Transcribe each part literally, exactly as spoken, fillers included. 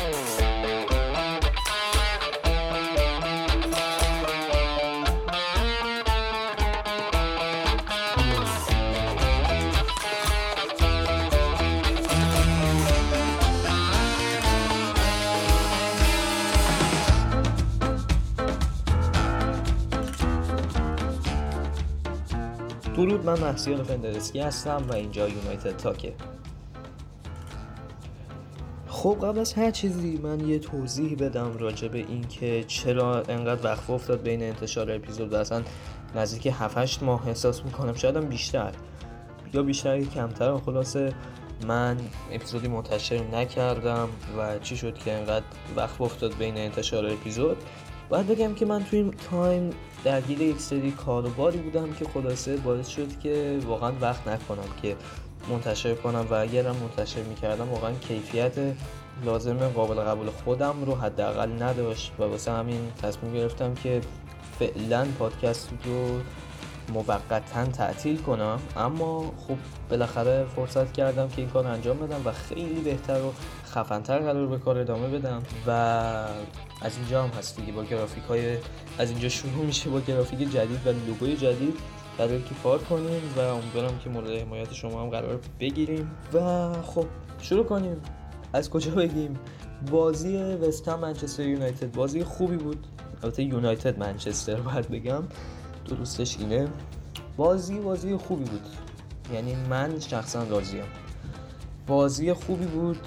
درود، من محسیان فندرسکی هستم و اینجا یونیتد تاکه. خب قبل از هر چیزی من یه توضیح بدم راجع به این که چرا انقدر وقفه افتاد بین انتشار اپیزود و اصلا نزدیک هفت هشت ماه احساس میکنم، شاید هم بیشتر یا بیشتر یا کمتر. خلاصه من اپیزودی منتشر نکردم و چی شد که انقدر وقفه افتاد بین انتشار اپیزود؟ باید بگم که من توی این تایم درگیر یک سری کار و باری بودم که خلاصه باعث شد که واقعا وقت نکنم که منتشر کنم و اگرم منتشر میکردم واقعا کیفیت لازم قابل قبول خودم رو حداقل نداشت و واسه همین تصمیم گرفتم که فعلا پادکست رو موقتاً تعطیل کنم، اما خب بالاخره فرصت کردم که این کار انجام بدم و خیلی بهتر و خفن‌تر قرار به کار ادامه بدم و از اینجا هم هست دیگه، با گرافیک های از اینجا شروع میشه، با گرافیک جدید و لوگوی جدید قراره که کار کنیم و امیدوارم که مورد حمایت شما هم قرار بگیریم. و خب شروع کنیم. از کجا بگیم؟ بازی وستهم منچستر یونایتد بازی خوبی بود، البته یونایتد منچستر باید بگم درستش اینه. بازی بازی خوبی بود، یعنی من شخصا راضیم. بازی خوبی بود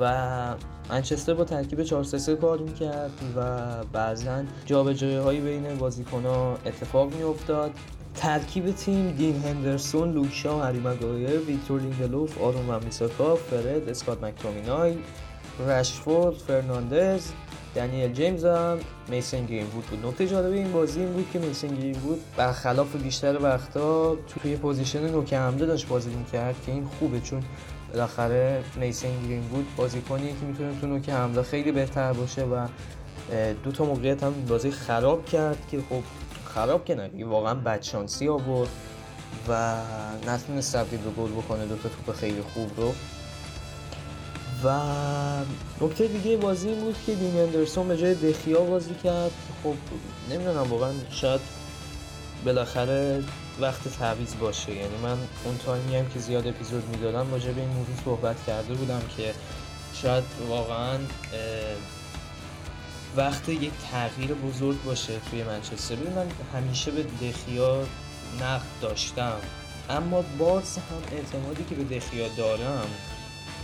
و منچستر با ترکیب چهار سه سه کار میکرد و بعضا جابجایی‌هایی بین بازیکن‌ها اتفاق میافتاد. ترکیب تیم دین هندرسون، لوک شاو، هری مگوایر، ویکتور لیندلوف، آرون وامیساکا، فرِد اسکات مکتومینای، راشفورد، فرناندز، دنیل جیمز هم میسن گرین وود بود. نکته جالب این بازی این بود که میسن گرین وود برخلاف بیشتر وقتا توی پوزیشن نوک حمله داشت بازی میکرد که این خوبه، چون بالاخره میسن گرین وود بازیکنیه که میتونه تو نوک حمله خیلی بهتر باشه و دو تا موقعیت هم بازی خراب کرد که خب خراب کنه واقعا بدشانسی آورد و نتونست تبدیل به گل بکنه دو تا توپ خیلی خوب رو. و نکته دیگه بازی این بود که دین هندرسون به جای دخیل بازی کرد. خب نمیدونم واقعا شاید بالاخره وقت تعویض باشه، یعنی من اون تایمی هم که زیاد اپیزود میدادم راجع به این موضوع صحبت کرده بودم که شاید واقعا وقت یک تغییر بزرگ باشه توی منچستر. من همیشه به دخیل نقد داشتم اما باز هم اعتمادی که به دخیل دارم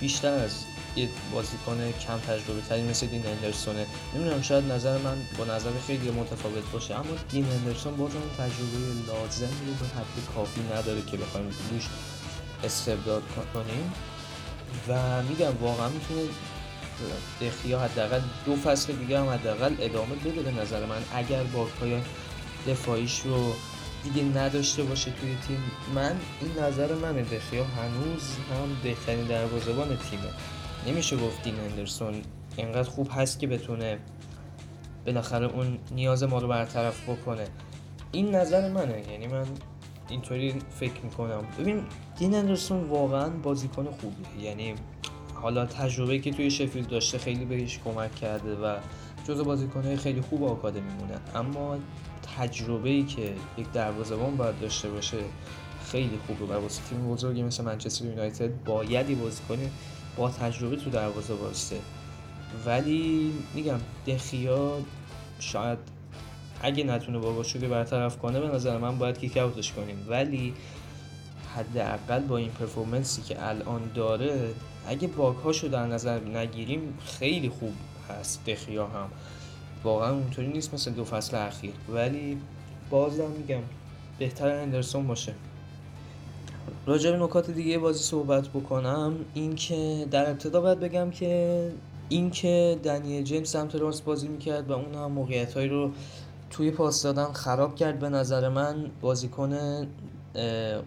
بیشتر از یه بازیکن کم تجربه تری مثل دین هندرسونه. نمیدونم شاید نظر من با نظر خیلی متفاوت باشه، اما دین هندرسون بازم تجربه لازم رو به حد کافی نداره که بخوایم روش استبداد کنیم و میگم واقعا میتونه دخیل حداقل دو فصل دیگه هم حداقل ادامه بده به نظر من، اگر باگ‌های دفاعیش رو دیگه نداشته باشه توی تیم. من این نظر منه، دخیل هنوز هم بهترین دروازه‌بان تیمه. نمیشه گفت دین هندرسون اینقدر خوب هست که بتونه بالاخره اون نیاز ما رو برطرف بکنه. این نظر منه، یعنی من اینطوری فکر میکنم. ببین دین هندرسون واقعا بازیکن خوبیه، یعنی حالا تجربه‌ای که توی شفیلد داشته خیلی بهش کمک کرده و جزو بازیکن‌های خیلی خوب آکادمی میمونه، اما تجربه‌ای که یک دروازه‌بان باید داشته باشه خیلی خوبه و واسه تیم بزرگی مثل منچستر یونایتد باید یه بازیکن با تجربه تو دروازه واسه. ولی میگم دخیا شاید اگه نتونه باباشو که برطرف کنه به نظر من باید کیک اوتش کنیم، ولی حداقل با این پرفورمنسی که الان داره اگه باگ‌هاشو در نظر نگیریم خیلی خوب هست. دخیا هم واقعا اونطوری نیست مثل دو فصل اخیر، ولی بازم میگم بهتر هندرسون باشه. راجع به نکات دیگه بازی صحبت بکنم، این که در ابتدا باید بگم که این که دنیل جیمز سمت راست بازی میکرد و اون هم موقعیت‌های رو توی پاس دادن خراب کرد، به نظر من بازیکن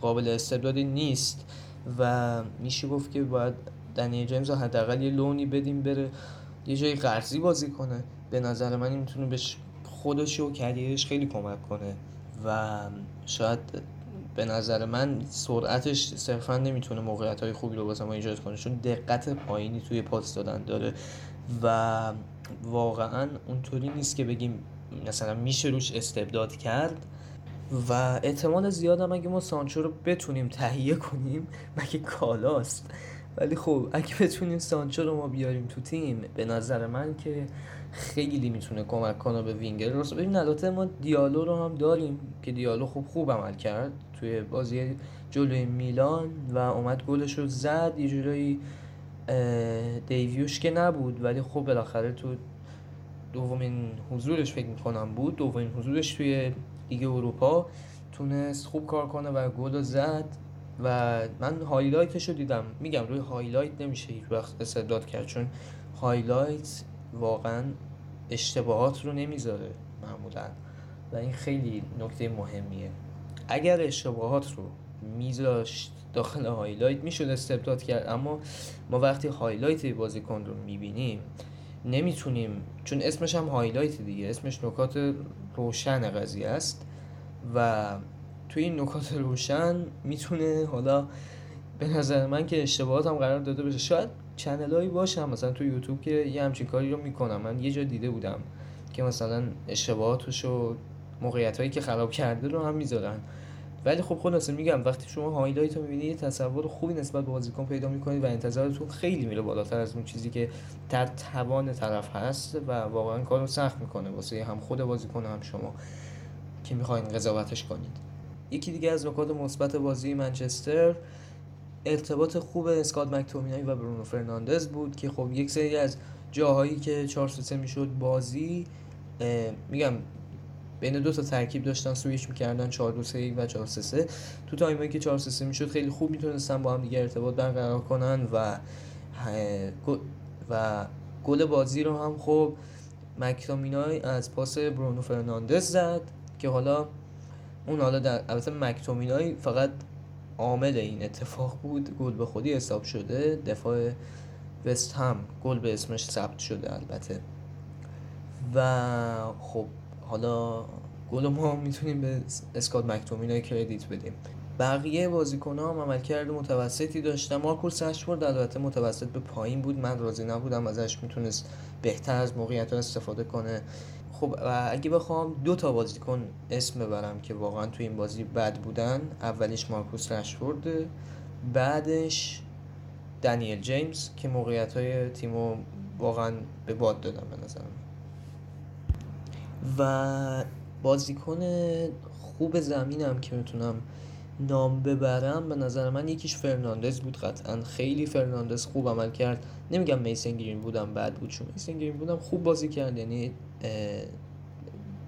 قابل استبدادی نیست و میشه گفت که باید دنیل جیمز رو حداقل یه لونی بدیم بره یه جای قرضی بازی کنه. به نظر من این میتونه بهش خودش و کریرش خیلی کمک کنه و شاید به نظر من سرعتش صرفا نمیتونه موقعیت‌های خوبی رو واسه ما ایجاد کنه، چون دقت پایینی توی پاس دادن داره و واقعا اونطوری نیست که بگیم مثلا میشه روش استبداد کرد. و احتمال زیادم اگه ما سانچو رو بتونیم تهیه کنیم، مگه کالاست، ولی خب اگه بتونیم سانچو رو ما بیاریم تو تیم، به نظر من که خیلی میتونه کمک کنه به وینگر راست. ببین البته ما دیالو رو هم داریم که دیالو خوب خوب عمل کرد توی بازی جلوی میلان و اومد گلش رو زد، یه جورایی دیویوش که نبود ولی خب بالاخره تو دومین حضورش فکر میکنم بود، دومین حضورش توی لیگ اروپا تونست خوب کار کنه و گل رو زد و من هایلایتش رو دیدم. میگم روی هایلایت نمیشه هیچ وقت استدلال کرد، چون هایلایت واقعا اشتباهات رو نمیذاره معمولا و این خیلی نکته مهمیه. اگر اشتباهات رو میذاشت داخل هایلایت میشد استدلال کرد، اما ما وقتی هایلایت بازیکن رو میبینیم نمیتونیم، چون اسمش هم هایلایت دیگه، اسمش نکات روشن قضیه است و توی این نکات روشن میتونه حالا به نظر من که اشتباهات هم قرار داده بشه. شاید چنل هایی باشه مثلا تو یوتیوب که یه همچین کاری رو میکنم، من یه جا دیده بودم که مثلا اشتباهاتش و موقعیت هایی که خراب کرده رو هم میذارن. ولی خب خلاصه میگم وقتی شما هایلایت رو میبینید تصور خوبی نسبت به بازیکن پیدا میکنید و انتظارتون خیلی میره بالاتر از اون چیزی که در توان طرف هست و واقعا کارو سخت میکنه واسه هم خود بازیکن هم شما که میخواین قضاوتش کنید. یکی دیگه از نکات مثبت بازی منچستر ارتباط خوب اسکات مکتومینای و برونو فرناندز بود که خب یک سری از جاهایی که چهار سه سه میشد بازی، میگم بین دو تا ترکیب داشتن سویچ میکردن چهار دو سه یک و چهار سه سه، تو تایمایی که چهار سه سه میشد خیلی خوب میتونستن با هم دیگه ارتباط برقرار کنن و و گل بازی رو هم خب مکتومینای از پاس برونو فرناندز زد که حالا اون حالا در البته مکتومینای فقط عامل این اتفاق بود، گل به خودی حساب شده، دفاع وست هم گل به اسمش ثبت شده البته. و خب حالا گل ما میتونیم به اسکات مکتومینای کردیت بدیم. بقیه بازیکن‌ها هم عملکرد متوسطی داشتن. مارکوس راشفورد البته متوسط به پایین بود، من راضی نبودم ازش، میتونست بهتر از موقعیت‌ها استفاده کنه. خب و اگه بخوام دو تا بازیکن اسم ببرم که واقعا تو این بازی بد بودن، اولیش مارکوس راشفورد، بعدش دنیل جیمز که موقعیت‌های تیمو واقعا به باد دادن به نظرم. و بازیکن خوب زمینم که میتونم نام ببرم به نظر من یکیش فرناندز بود، قطعا خیلی فرناندز خوب عمل کرد. نمیگم میسن گرین بودم بد بود، چون میسن گرین بودم خوب بازی کرد، یعنی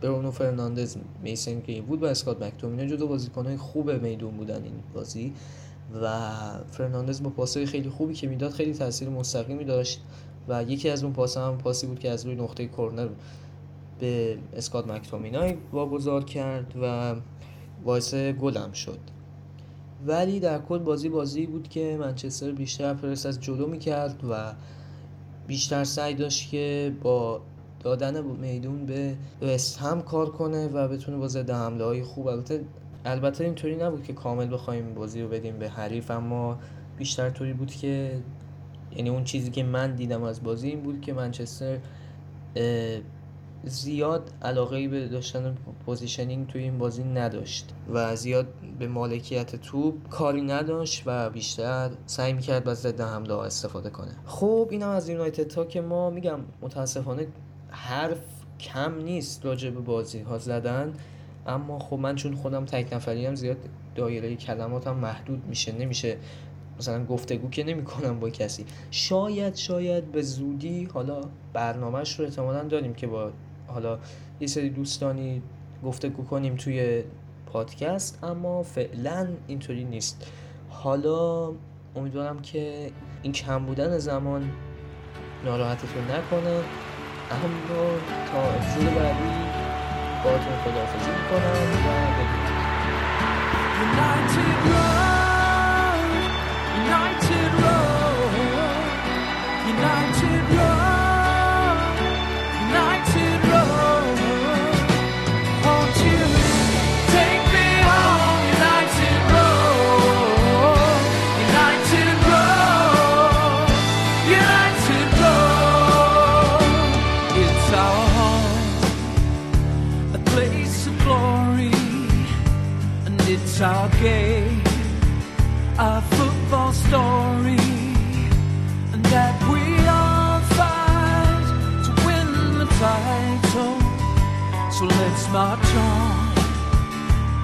برونو فرناندز، میسن گرین بود و اسکات مکتومینای جدا بازیکن‌های خوب میدون بودن این بازی و فرناندز با پاس‌های خیلی خوبی که میداد خیلی تاثیر مستقیمی داشت و یکی از اون پاس‌ها هم پاسی بود که از روی نقطه کرنر به اسکات مکتومینای واگذار کرد و باعث گل هم شد. ولی در کل بازی بازی بود که منچستر بیشتر پرس از جلو میکرد و بیشتر سعی داشت که با دادن میدون به وست هم کار کنه و بتونه با ضد حمله های خوب، البته البته اینطوری نبود که کامل بخوایم بازی رو بدیم به حریف، اما بیشتر طوری بود که، یعنی اون چیزی که من دیدم از بازی این بود که منچستر زیاد علاقه‌ای به داشتن پوزیشنینگ توی این بازی نداشت و زیاد به مالکیت توپ کاری نداشت و بیشتر سعی می‌کرد با ضد حمله ها استفاده کنه. خب اینم از یونایتد تاکه ما. میگم متاسفانه حرف کم نیست راجع به بازی ها زدن، اما خب من چون خودم تک نفریم زیاد دایره کلماتم محدود میشه، نمیشه مثلا گفتگو که نمی کنم با کسی. شاید شاید به زودی حالا برنامهش رو احتمالاً داریم که با حالا یه سری دوستانی گفتگو کنیم توی پادکست، اما فعلا اینطوری نیست. حالا امیدوارم که این کم بودن زمان ناراحتتون نکنه، اما تا اپیزود بعدی باهاتون خداحافظی میکنم و بدرود. United road, United road, United road. Won't you take me home, United? our drum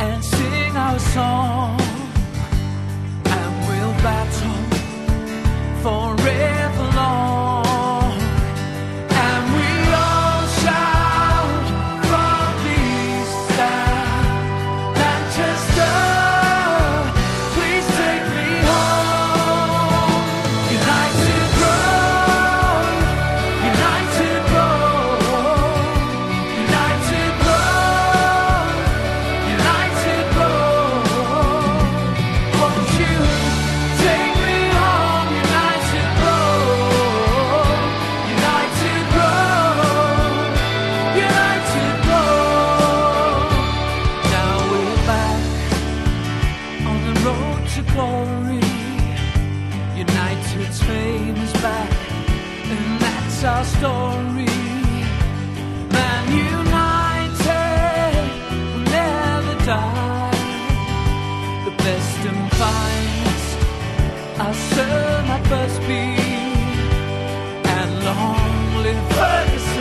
and sing our song, and we'll battle forever long, and we'll all shout from the east side, Manchester, please take me home. United road, United road, United road, United road, won't you take me home? United road, United road, United road. Now we're back on the road to glory. United's fame is back, and that's our story. Man United will never die. The best and finest our son must be, and long live Ferguson.